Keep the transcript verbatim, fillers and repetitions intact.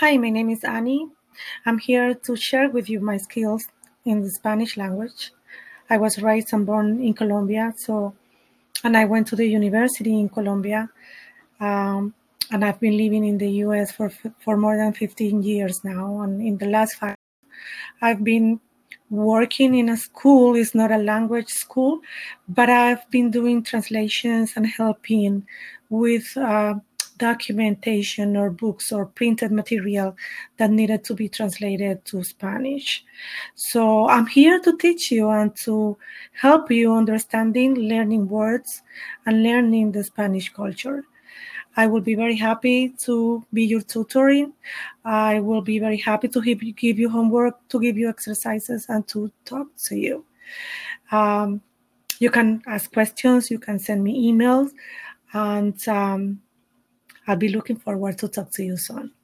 Hi, my name is Annie. I'm here to share with you my skills in the Spanish language. I was raised and born in Colombia, so and I went to the university in Colombia, um, and I've been living in the U S for for more than fifteen years now. And in the last five, I've been working in a school. It's not a language school, but I've been doing translations and helping with Uh, documentation or books or printed material that needed to be translated to Spanish. So I'm here to teach you and to help you understanding, learning words, and learning the Spanish culture. I will be very happy to be your tutoring. I will be very happy to give you homework, to give you exercises, and to talk to you. Um, you can ask questions, you can send me emails, and um, I'll be looking forward to talk to you soon.